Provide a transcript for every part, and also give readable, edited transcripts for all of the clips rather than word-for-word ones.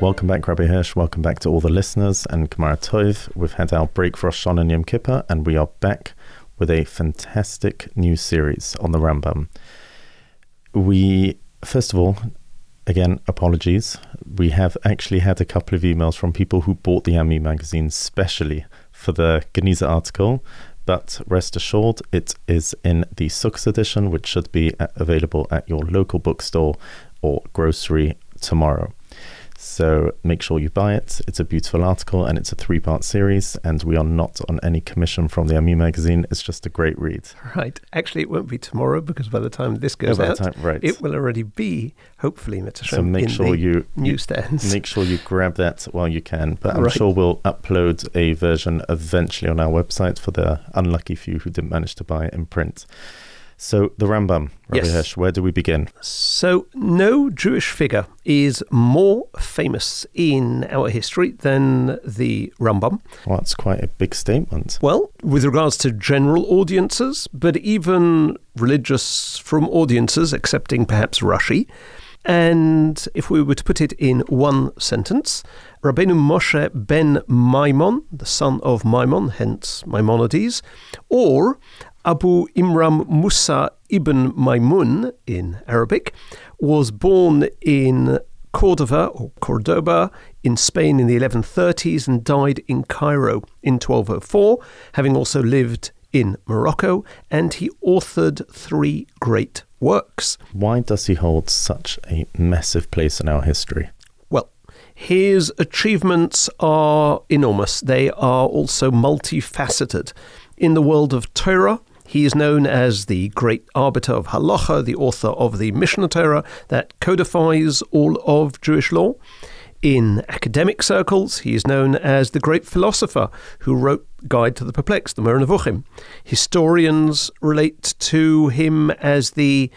Welcome back, Rabbi Hirsch. Welcome back to all the listeners and Kumara Toiv. We've had our break for Rosh Hashanah and Yom Kippur, and we are back with a fantastic new series on the Rambam. We, first of all, again, apologies. We have actually had a couple of emails from people who bought the Ami magazine specially for the Geniza article, but rest assured, it is in the Sukkot edition, which should be available at your local bookstore or grocery tomorrow. So make sure you buy it. It's a beautiful article and it's a 3-part series, and we are not on any commission from the Ami magazine. It's just a great read. Right. Actually, it won't be tomorrow, because by the time this goes out, it will already be, hopefully, newsstands. Make sure you grab that while you can. But I'm sure we'll upload a version eventually on our website for the unlucky few who didn't manage to buy it in print. So the Rambam, Rabbi Hirsch, where do we begin? So no Jewish figure is more famous in our history than the Rambam. Well, that's quite a big statement. Well, with regards to general audiences, but even religious from audiences, excepting perhaps Rashi. And if we were to put it in one sentence, Rabbeinu Moshe ben Maimon, the son of Maimon, hence Maimonides, or Abu Imram Musa ibn Maimun in Arabic, was born in Cordoba in Spain in the 1130s and died in Cairo in 1204, having also lived in Morocco, and he authored 3 great works. Why does he hold such a massive place in our history? His achievements are enormous. They are also multifaceted. In the world of Torah, he is known as the great arbiter of halacha, the author of the Mishneh Torah that codifies all of Jewish law. In academic circles, he is known as the great philosopher who wrote Guide to the Perplexed, the Moreh Nevuchim. Historians relate to him as the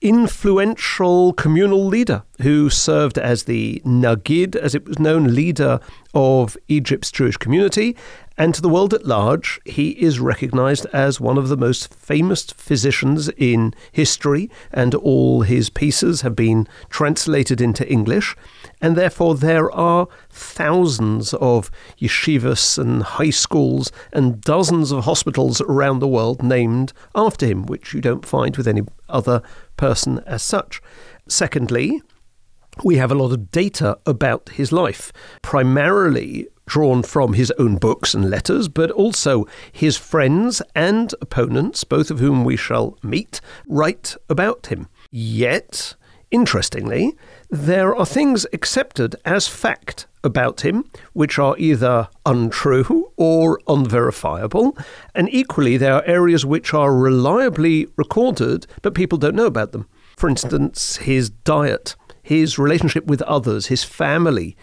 influential communal leader who served as the Nagid, as it was known, leader of Egypt's Jewish community. And to the world at large, he is recognized as one of the most famous physicians in history, and all his pieces have been translated into English. And therefore, there are thousands of yeshivas and high schools and dozens of hospitals around the world named after him, which you don't find with any other person as such. Secondly, we have a lot of data about his life, primarily drawn from his own books and letters, but also his friends and opponents, both of whom we shall meet, write about him. Yet, interestingly, there are things accepted as fact about him, which are either untrue or unverifiable, and equally there are areas which are reliably recorded, but people don't know about them. For instance, his diet, his relationship with others, his family,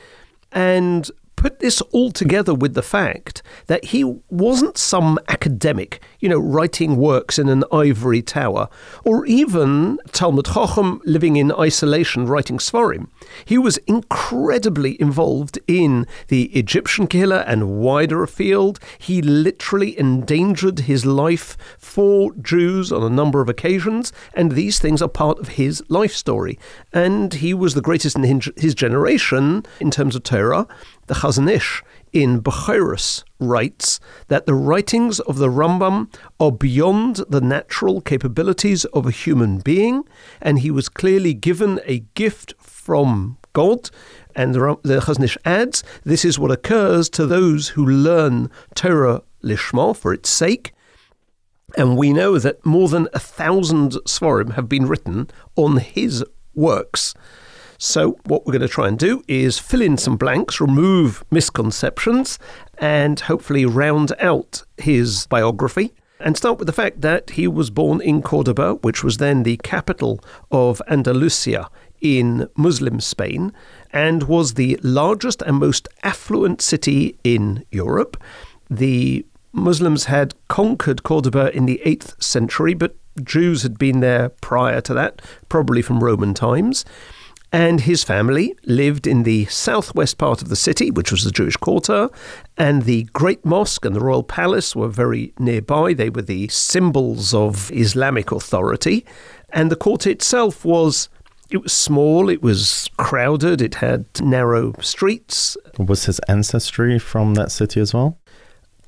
and put this all together with the fact that he wasn't some academic, writing works in an ivory tower, or even Talmud Chacham living in isolation writing Svarim. He was incredibly involved in the Egyptian Kehillah and wider afield. He literally endangered his life for Jews on a number of occasions, and these things are part of his life story. And he was the greatest in his generation in terms of Torah. The Chazon Ish in Bukharius writes that the writings of the Rambam are beyond the natural capabilities of a human being, and he was clearly given a gift from God. And the Chazon Ish adds, this is what occurs to those who learn Torah Lishma, for its sake. And we know that more than 1,000 Svarim have been written on his works. So what we're going to try and do is fill in some blanks, remove misconceptions, and hopefully round out his biography. And start with the fact that he was born in Cordoba, which was then the capital of Andalusia in Muslim Spain and was the largest and most affluent city in Europe. The Muslims had conquered Cordoba in the 8th century, but Jews had been there prior to that, probably from Roman times. And his family lived in the southwest part of the city, which was the Jewish quarter, and the Great Mosque and the Royal Palace were very nearby. They were the symbols of Islamic authority. And the quarter itself was small, it was crowded, it had narrow streets. Was his ancestry from that city as well?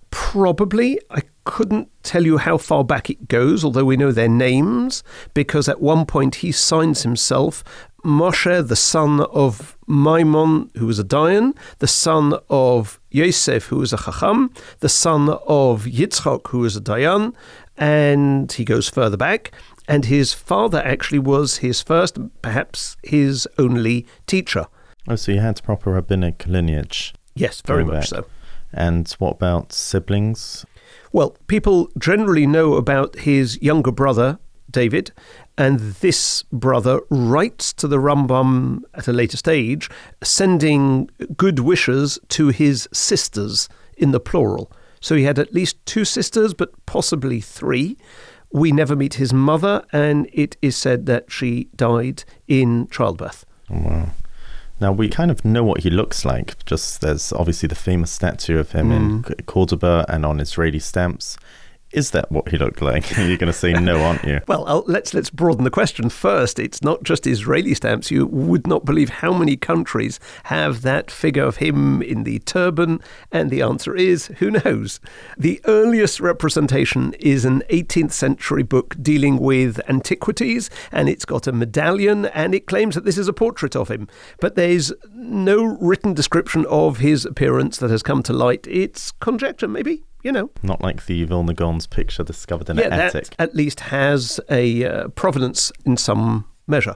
Probably. I couldn't tell you how far back it goes, although we know their names, because at one point he signs himself Moshe, the son of Maimon, who was a Dayan, the son of Yosef, who was a Chacham, the son of Yitzchak, who was a Dayan, and he goes further back. And his father actually was his first, perhaps his only teacher. Oh, so he had proper rabbinic lineage. Yes, very much so. And what about siblings? Well, people generally know about his younger brother, David, and this brother writes to the Rambam at a later stage, sending good wishes to his sisters in the plural. So he had at least two sisters, but possibly three. We never meet his mother, and it is said that she died in childbirth. Wow. Now, we kind of know what he looks like. Just there's obviously the famous statue of him in Cordoba and on Israeli stamps. Is that what he looked like? You're going to say no, aren't you? Well, let's broaden the question first. It's not just Israeli stamps. You would not believe how many countries have that figure of him in the turban. And the answer is, who knows? The earliest representation is an 18th century book dealing with antiquities. And it's got a medallion and it claims that this is a portrait of him. But there's no written description of his appearance that has come to light. It's conjecture, maybe. You know. Not like the Vilna Gaon's picture discovered in an attic. That at least has a provenance in some measure.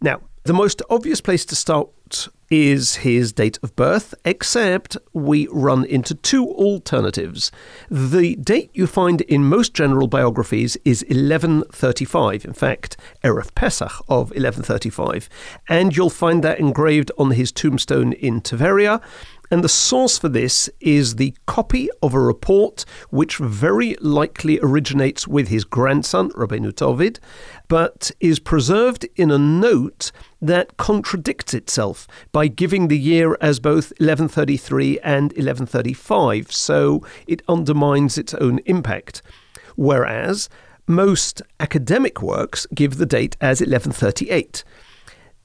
Now, the most obvious place to start is his date of birth, except we run into two alternatives. The date you find in most general biographies is 1135, in fact, Erev Pesach of 1135, and you'll find that engraved on his tombstone in Tveria. And the source for this is the copy of a report which very likely originates with his grandson, Rabbeinu David, but is preserved in a note that contradicts itself by giving the year as both 1133 and 1135, so it undermines its own impact. Whereas most academic works give the date as 1138.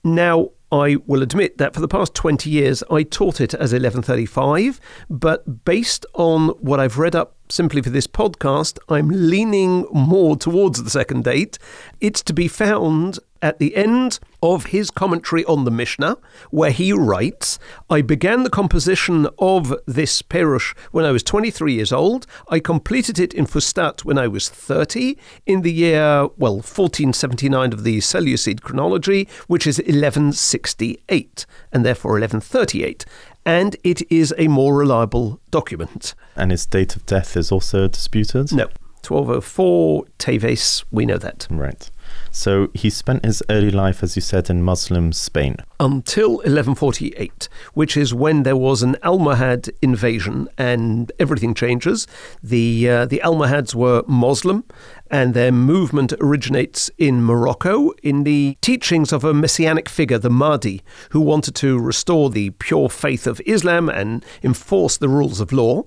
Now, I will admit that for the past 20 years, I taught it as 1135, but based on what I've read up simply for this podcast, I'm leaning more towards the second date. It's to be found at the end of his commentary on the Mishnah, where he writes, I began the composition of this Perush when I was 23 years old. I completed it in Fustat when I was 30, in the year, 1479 of the Seleucid chronology, which is 1168, and therefore 1138. And it is a more reliable document. And his date of death is also disputed? No. 1204 Teves, we know that. Right. So he spent his early life, as you said, in Muslim Spain. Until 1148, which is when there was an Almohad invasion and everything changes. The Almohads were Muslim and their movement originates in Morocco in the teachings of a messianic figure, the Mahdi, who wanted to restore the pure faith of Islam and enforce the rules of law.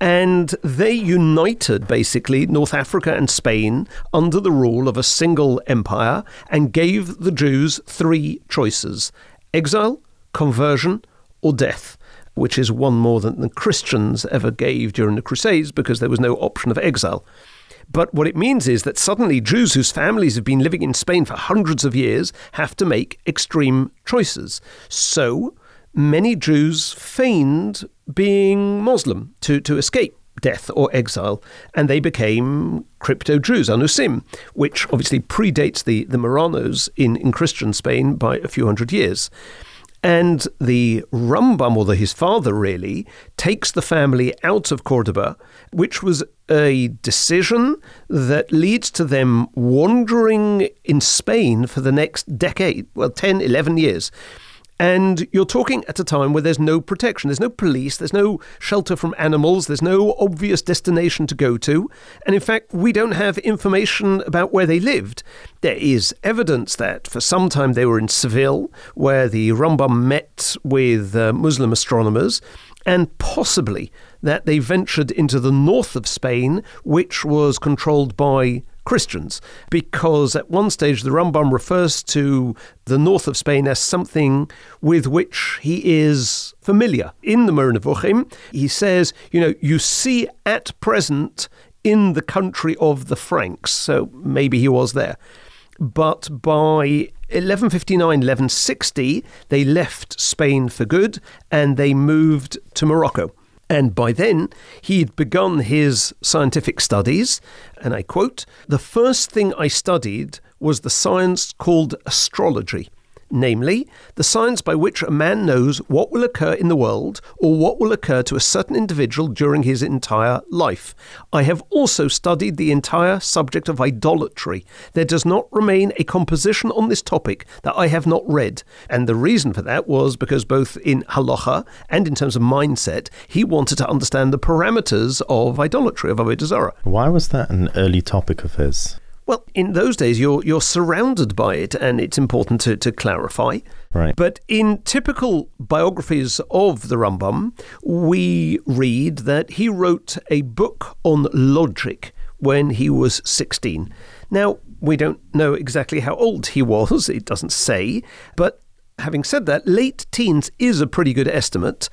And they united, basically, North Africa and Spain under the rule of a single empire and gave the Jews three choices: exile, conversion, or death, which is one more than the Christians ever gave during the Crusades because there was no option of exile. But what it means is that suddenly Jews whose families have been living in Spain for hundreds of years have to make extreme choices. So many Jews feigned being Muslim to escape death or exile, and they became crypto-Jews, Anusim, which obviously predates the Marranos in Christian Spain by a few hundred years. And the Rambam, although his father really, takes the family out of Cordoba, which was a decision that leads to them wandering in Spain for the next decade, 10, 11 years. And you're talking at a time where there's no protection. There's no police. There's no shelter from animals. There's no obvious destination to go to. And in fact, we don't have information about where they lived. There is evidence that for some time they were in Seville, where the Rambam met with Muslim astronomers, and possibly that they ventured into the north of Spain, which was controlled by Christians, because at one stage the Rambam refers to the north of Spain as something with which he is familiar. In the Moreh Nevuchim, he says, you see at present in the country of the Franks, so maybe he was there. But by 1159, 1160, they left Spain for good and they moved to Morocco. And by then, he'd begun his scientific studies, and I quote, "The first thing I studied was the science called astrology, namely, the science by which a man knows what will occur in the world or what will occur to a certain individual during his entire life. I have also studied the entire subject of idolatry. There does not remain a composition on this topic that I have not read." And the reason for that was because both in halacha and in terms of mindset, he wanted to understand the parameters of idolatry, of Avodah Zarah. Why was that an early topic of his? Well, in those days, you're surrounded by it, and it's important to clarify. Right. But in typical biographies of the Rambam, we read that he wrote a book on logic when he was 16. Now, we don't know exactly how old he was, it doesn't say, but having said that, late teens is a pretty good estimate.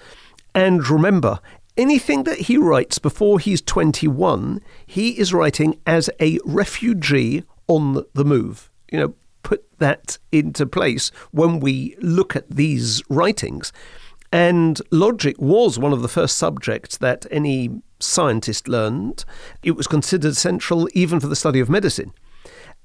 And remember, anything that he writes before he's 21, he is writing as a refugee on the move. Put that into place when we look at these writings. And logic was one of the first subjects that any scientist learned. It was considered essential even for the study of medicine.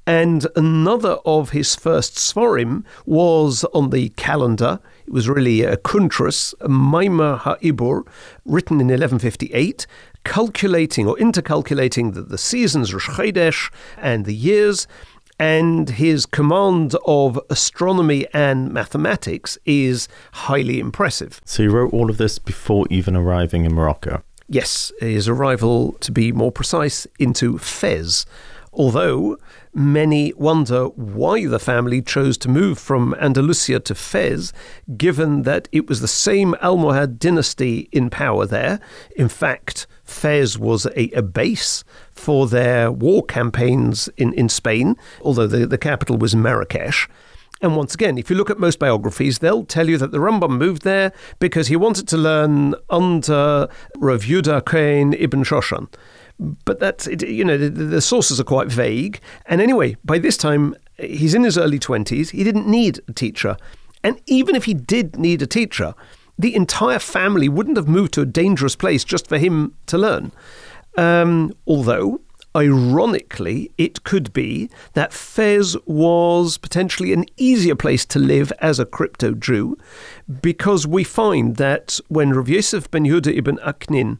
And another of his first Sforim was on the calendar. It was really a Kuntrus, a Maima Ha'ibur, written in 1158, calculating or intercalculating the seasons, Rosh Chodesh, and the years. And his command of astronomy and mathematics is highly impressive. So he wrote all of this before even arriving in Morocco? Yes, his arrival, to be more precise, into Fez. Although many wonder why the family chose to move from Andalusia to Fez, given that it was the same Almohad dynasty in power there. In fact, Fez was a base for their war campaigns in Spain, although the capital was Marrakesh. And once again, if you look at most biographies, they'll tell you that the Rambam moved there because he wanted to learn under Rav Yudha Qain ibn Shoshan. But that's, the sources are quite vague. And anyway, by this time, he's in his early 20s. He didn't need a teacher. And even if he did need a teacher, the entire family wouldn't have moved to a dangerous place just for him to learn. Although, ironically, it could be that Fez was potentially an easier place to live as a crypto-Jew, because we find that when Rav Yosef ben Yehuda ibn Aknin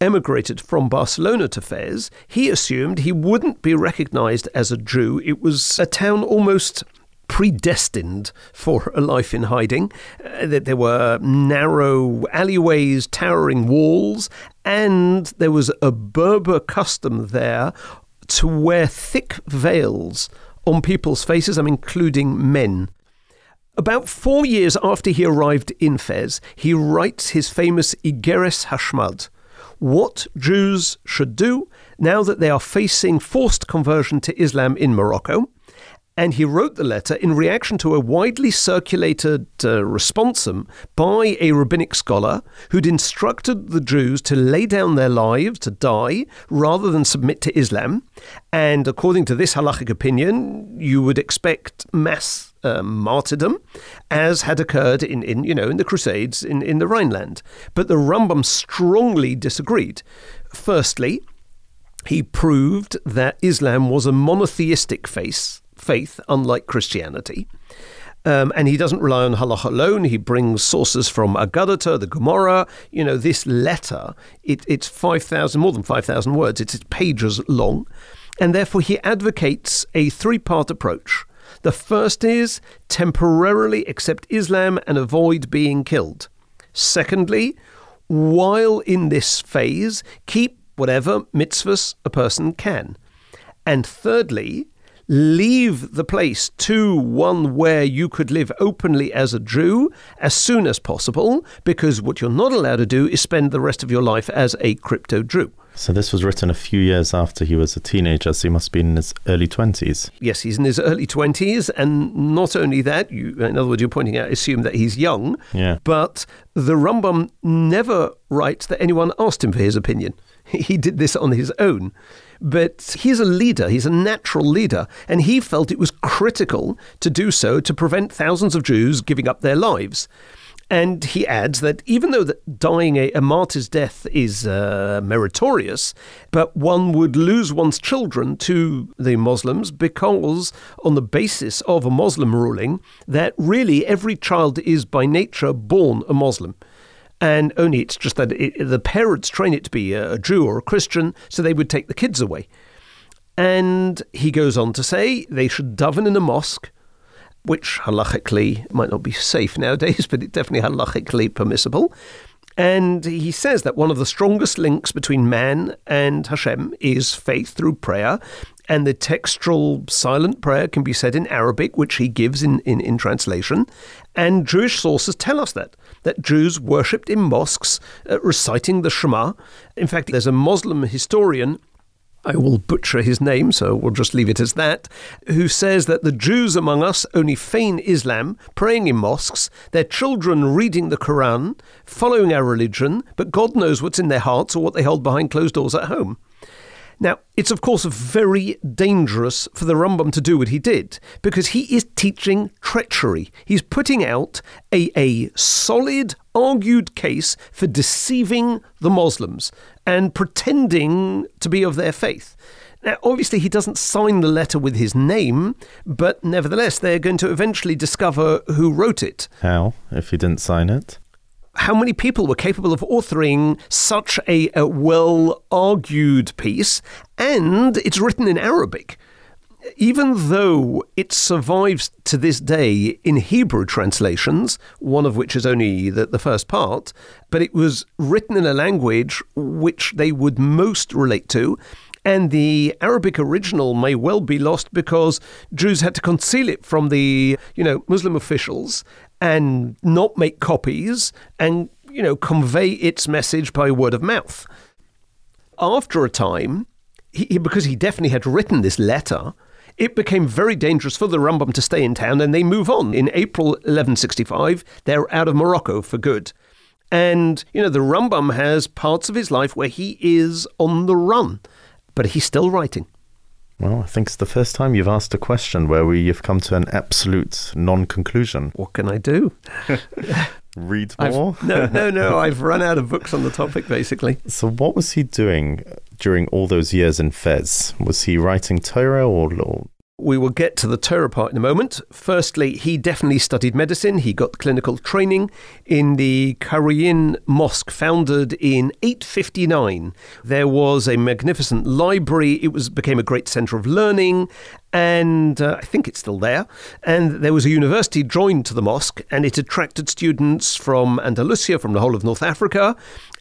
emigrated from Barcelona to Fez, he assumed he wouldn't be recognized as a Jew. It was a town almost predestined for a life in hiding. There were narrow alleyways, towering walls, and there was a Berber custom there to wear thick veils on people's faces, including men. About 4 years after he arrived in Fez, he writes his famous Igeres Hashmad, what Jews should do now that they are facing forced conversion to Islam in Morocco. And he wrote the letter in reaction to a widely circulated responsum by a rabbinic scholar who'd instructed the Jews to lay down their lives, to die, rather than submit to Islam. And according to this halachic opinion, you would expect mass martyrdom, as had occurred in the Crusades in the Rhineland. But the Rambam strongly disagreed. Firstly, he proved that Islam was a monotheistic faith, unlike Christianity. And he doesn't rely on halach alone. He brings sources from Agadata, the Gemara. You know, this letter, it's 5,000, more than 5,000 words. It's pages long. And therefore, he advocates a three-part approach. The first is temporarily accept Islam and avoid being killed. Secondly, while in this phase, keep whatever mitzvahs a person can. And thirdly, leave the place to one where you could live openly as a Jew as soon as possible, because what you're not allowed to do is spend the rest of your life as a crypto Jew. So this was written a few years after he was a teenager, so he must be in his early 20s. Yes, he's in his early 20s, and not only that, in other words, you're pointing out, assume that he's young, but the Rambam never writes that anyone asked him for his opinion. He did this on his own. But he's a leader, he's a natural leader, and he felt it was critical to do so to prevent thousands of Jews giving up their lives. And he adds that even though that dying a martyr's death is meritorious, but one would lose one's children to the Muslims, because on the basis of a Muslim ruling, that really every child is by nature born a Muslim. And only it's just that the parents train it to be a Jew or a Christian, so they would take the kids away. And he goes on to say they should daven in a mosque, which halachically might not be safe nowadays, but it's definitely halachically permissible. And he says that one of the strongest links between man and Hashem is faith through prayer. And the textual silent prayer can be said in Arabic, which he gives in translation. And Jewish sources tell us that Jews worshipped in mosques, reciting the Shema. In fact, there's a Muslim historian, I will butcher his name, so we'll just leave it as that, who says that the Jews among us only feign Islam, praying in mosques, their children reading the Quran, following our religion, but God knows what's in their hearts or what they hold behind closed doors at home. Now, it's of course very dangerous for the Rambam to do what he did, because he is teaching treachery. He's putting out a solid, argued case for deceiving the Muslims and pretending to be of their faith. Now, obviously, he doesn't sign the letter with his name, but nevertheless, they're going to eventually discover who wrote it. How, if he didn't sign it? How many people were capable of authoring such a well-argued piece? And it's written in Arabic. Even though it survives to this day in Hebrew translations, one of which is only the first part, but it was written in a language which they would most relate to. And the Arabic original may well be lost because Jews had to conceal it from the, Muslim officials and not make copies and, convey its message by word of mouth. After a time, because he definitely had written this letter, it became very dangerous for the Rambam to stay in town, and they move on. In April 1165, they're out of Morocco for good. And, the Rambam has parts of his life where he is on the run. But he's still writing. Well, I think it's the first time you've asked a question where you've come to an absolute non-conclusion. What can I do? Read more? No, I've run out of books on the topic, basically. So what was he doing during all those years in Fez? Was he writing Torah or law? We will get to the Torah part in a moment. Firstly, he definitely studied medicine. He got clinical training in the Karaouine Mosque, founded in 859. There was a magnificent library. It became a great center of learning, and I think it's still there. And there was a university joined to the mosque, and it attracted students from Andalusia, from the whole of North Africa.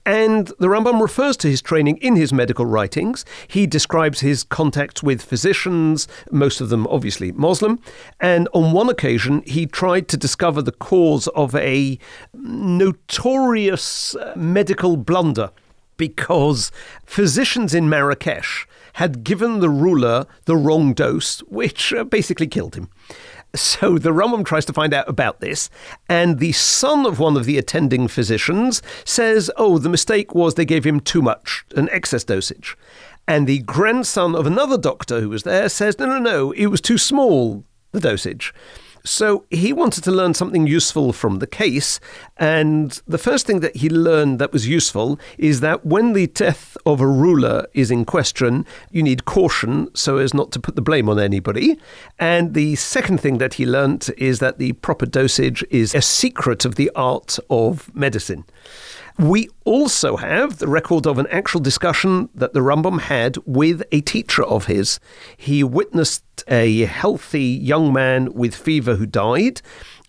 And the Rambam refers to his training in his medical writings. He describes his contacts with physicians, most of them obviously Muslim. And on one occasion, he tried to discover the cause of a notorious medical blunder, because physicians in Marrakesh had given the ruler the wrong dose, which basically killed him. So the Rambam tries to find out about this, and the son of one of the attending physicians says, the mistake was they gave him too much, an excess dosage. And the grandson of another doctor who was there says, no, it was too small, the dosage. So he wanted to learn something useful from the case, and the first thing that he learned that was useful is that when the death of a ruler is in question, you need caution so as not to put the blame on anybody. And the second thing that he learned is that the proper dosage is a secret of the art of medicine. We also have the record of an actual discussion that the Rambam had with a teacher of his. He witnessed a healthy young man with fever who died,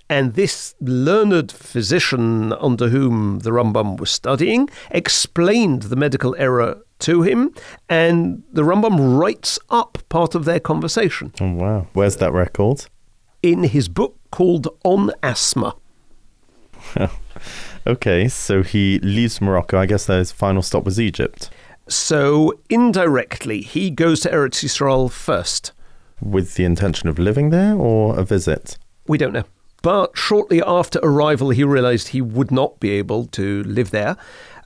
and this learned physician under whom the Rambam was studying explained the medical error to him, and the Rambam writes up part of their conversation. Oh, wow. Where's that record? In his book called On Asthma. Okay, so he leaves Morocco. I guess his final stop was Egypt. So indirectly, he goes to Eretz Yisrael first. With the intention of living there or a visit? We don't know. But shortly after arrival, he realized he would not be able to live there.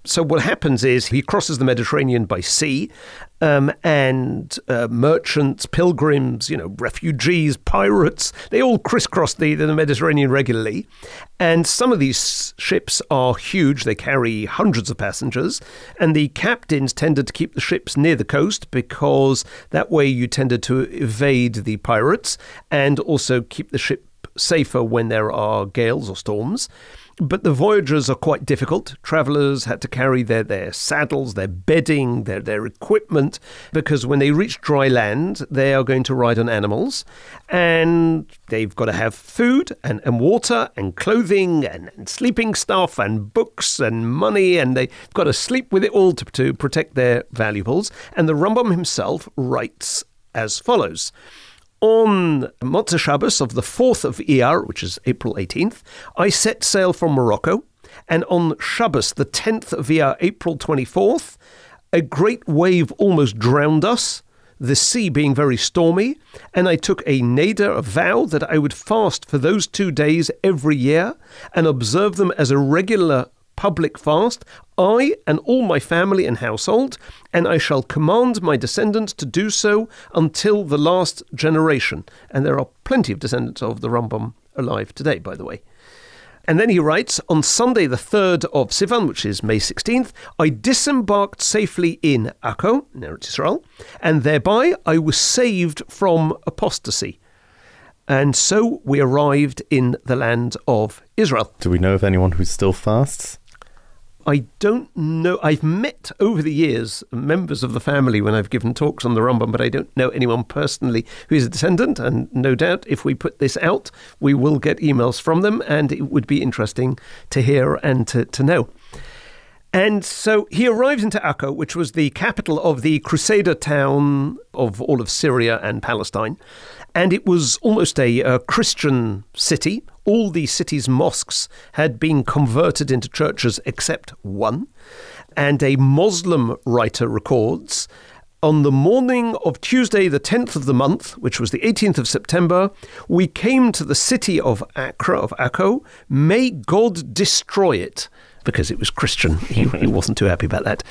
So what happens is he crosses the Mediterranean by sea, and merchants, pilgrims, refugees, pirates, they all crisscross the Mediterranean regularly. And some of these ships are huge. They carry hundreds of passengers. And the captains tended to keep the ships near the coast because that way you tended to evade the pirates and also keep the ship safer when there are gales or storms. But the voyages are quite difficult. Travelers had to carry their saddles, their bedding, their equipment, because when they reach dry land, they are going to ride on animals. And they've got to have food and water and clothing and sleeping stuff and books and money. And they've got to sleep with it all to protect their valuables. And the Rambam himself writes as follows. On Motzei Shabbos of the 4th of Iyar, which is April 18th, I set sail from Morocco, and on Shabbos, the 10th of Iyar, April 24th, a great wave almost drowned us, the sea being very stormy, and I took a neder, a vow, that I would fast for those 2 days every year and observe them as a regular public fast, I and all my family and household, and I shall command my descendants to do so until the last generation. And there are plenty of descendants of the Rambam alive today, by the way. And then he writes, on Sunday the 3rd of Sivan, which is May 16th, I disembarked safely in Akko, near Israel, and thereby I was saved from apostasy. And so we arrived in the land of Israel. Do we know of anyone who still fasts? I don't know. I've met over the years members of the family when I've given talks on the Rambam, but I don't know anyone personally who is a descendant. And no doubt if we put this out, we will get emails from them. And it would be interesting to hear and to know. And so he arrives into Akko, which was the capital of the Crusader town of all of Syria and Palestine. And it was almost a Christian city. All the city's mosques had been converted into churches except one. And a Muslim writer records, on the morning of Tuesday, the 10th of the month, which was the 18th of September, we came to the city of Accra, of Akko. May God destroy it. Because it was Christian. He wasn't too happy about that.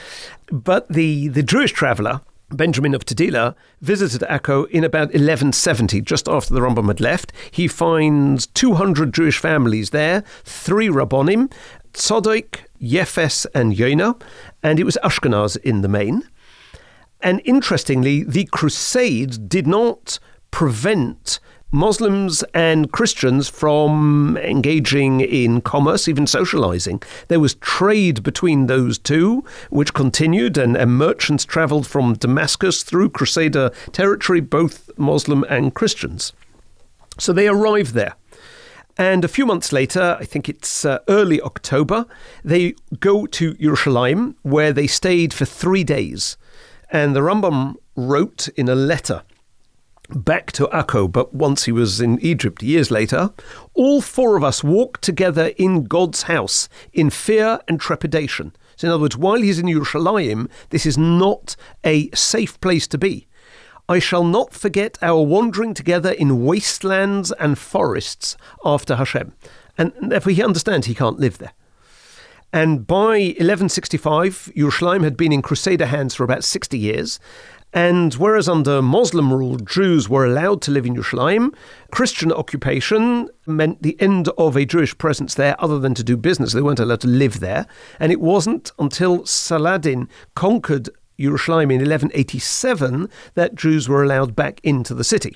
But the Jewish traveller, Benjamin of Tudela, visited Akko in about 1170, just after the Rambam had left. He finds 200 Jewish families there, 3 Rabbonim, Tzadok, Yefes and Yona, and it was Ashkenaz in the main. And interestingly, the Crusades did not prevent Muslims and Christians from engaging in commerce, even socializing. There was trade between those two, which continued, and merchants traveled from Damascus through Crusader territory, both Muslim and Christians. So they arrived there. And a few months later, I think it's early October, they go to Yerushalayim, where they stayed for 3 days. And the Rambam wrote in a letter back to Akko, but once he was in Egypt years later, all 4 of us walked together in God's house in fear and trepidation. So in other words, while he's in Yerushalayim, this is not a safe place to be. I shall not forget our wandering together in wastelands and forests after Hashem. And therefore he understands he can't live there. And by 1165, Yerushalayim had been in Crusader hands for about 60 years, And whereas under Muslim rule, Jews were allowed to live in Yerushalayim, Christian occupation meant the end of a Jewish presence there other than to do business. They weren't allowed to live there. And it wasn't until Saladin conquered Yerushalayim in 1187 that Jews were allowed back into the city.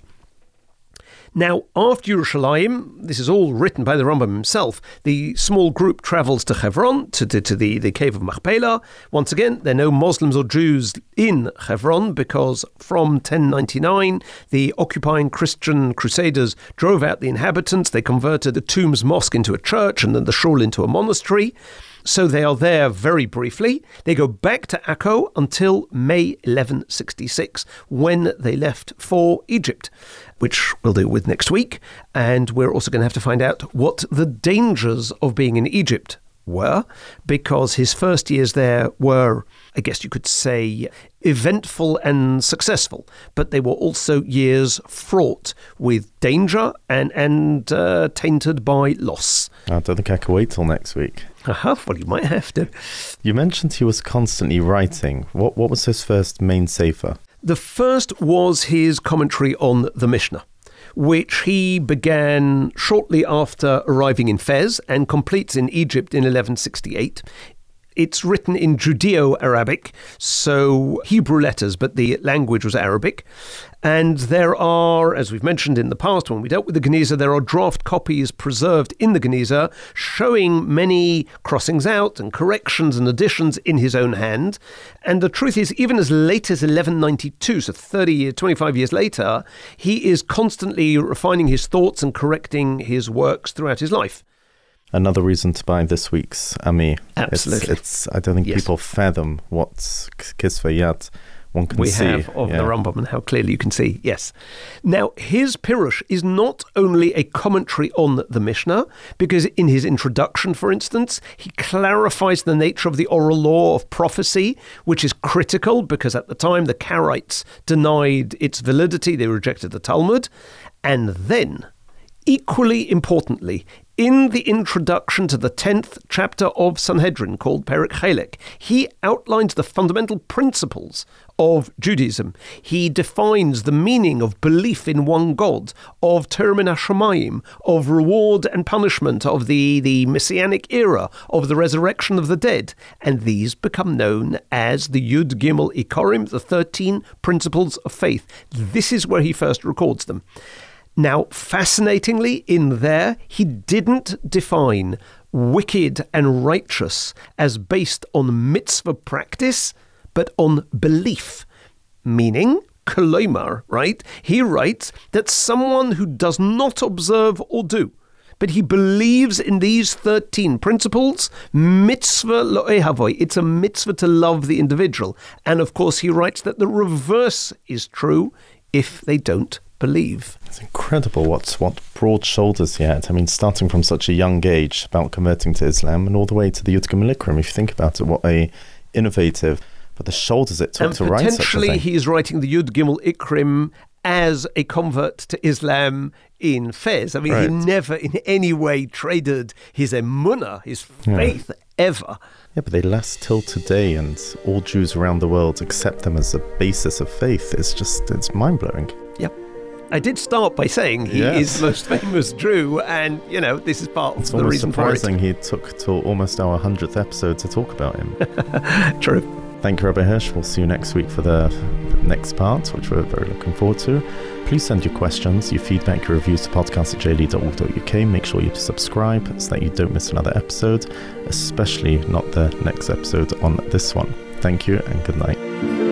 Now, after Yerushalayim, this is all written by the Rambam himself, the small group travels to Hebron, to the cave of Machpelah. Once again, there are no Muslims or Jews in Hebron because from 1099, the occupying Christian crusaders drove out the inhabitants. They converted the Tombs Mosque into a church and then the shul into a monastery. So they are there very briefly. They go back to Akko until May 1166, when they left for Egypt, which we'll deal with next week. And we're also going to have to find out what the dangers of being in Egypt were, because his first years there were, I guess you could say, eventful and successful, but they were also years fraught with danger and tainted by loss. I don't think I can wait till next week. Well, you might have to. You mentioned he was constantly writing. What was his first main sefer? The first was his commentary on the Mishnah, which he began shortly after arriving in Fez and completes in Egypt in 1168. It's written in Judeo-Arabic, so Hebrew letters, but the language was Arabic. And there are, as we've mentioned in the past when we dealt with the Geniza, there are draft copies preserved in the Geniza showing many crossings out and corrections and additions in his own hand. And the truth is, even as late as 1192, so 25 years later, he is constantly refining his thoughts and correcting his works throughout his life. Another reason to buy this week's Ami. Absolutely. I don't think people fathom what Kisvei Yad one can see. We have of the Rambam and how clearly you can see, yes. Now, his Pirush is not only a commentary on the Mishnah, because in his introduction, for instance, he clarifies the nature of the oral law of prophecy, which is critical because at the time the Karaites denied its validity. They rejected the Talmud. And then, equally importantly, in the introduction to the 10th chapter of Sanhedrin, called Perek Chelek, he outlines the fundamental principles of Judaism. He defines the meaning of belief in one God, of Torah min Hashamayim, of reward and punishment, of the Messianic era, of the resurrection of the dead. And these become known as the Yud Gimel Ikarim, the 13 principles of faith. This is where he first records them. Now, fascinatingly, in there, he didn't define wicked and righteous as based on mitzvah practice, but on belief, meaning kolomar, right? He writes that someone who does not observe or do, but he believes in these 13 principles, mitzvah lo'ehavoy, it's a mitzvah to love the individual. And of course, he writes that the reverse is true if they don't believe. It's incredible what broad shoulders he had. I mean, starting from such a young age about converting to Islam and all the way to the Yud Gimel Ikarim. If you think about it, what a innovative, but the shoulders it took and to write such a thing. Potentially he's writing the Yud Gimel Ikarim as a convert to Islam in Fez. I mean, right. He never in any way traded his emunah, his faith, ever. Yeah, but they last till today, and all Jews around the world accept them as a basis of faith. It's mind-blowing. Yep. I did start by saying he is the most famous Jew, and, this is part of the reason for it. It's surprising he took till almost our 100th episode to talk about him. True. Thank you, Rabbi Hirsch. We'll see you next week for the next part, which we're very looking forward to. Please send your questions, your feedback, your reviews to podcast@jlead.org.uk. Make sure you subscribe so that you don't miss another episode, especially not the next episode on this one. Thank you, and good night.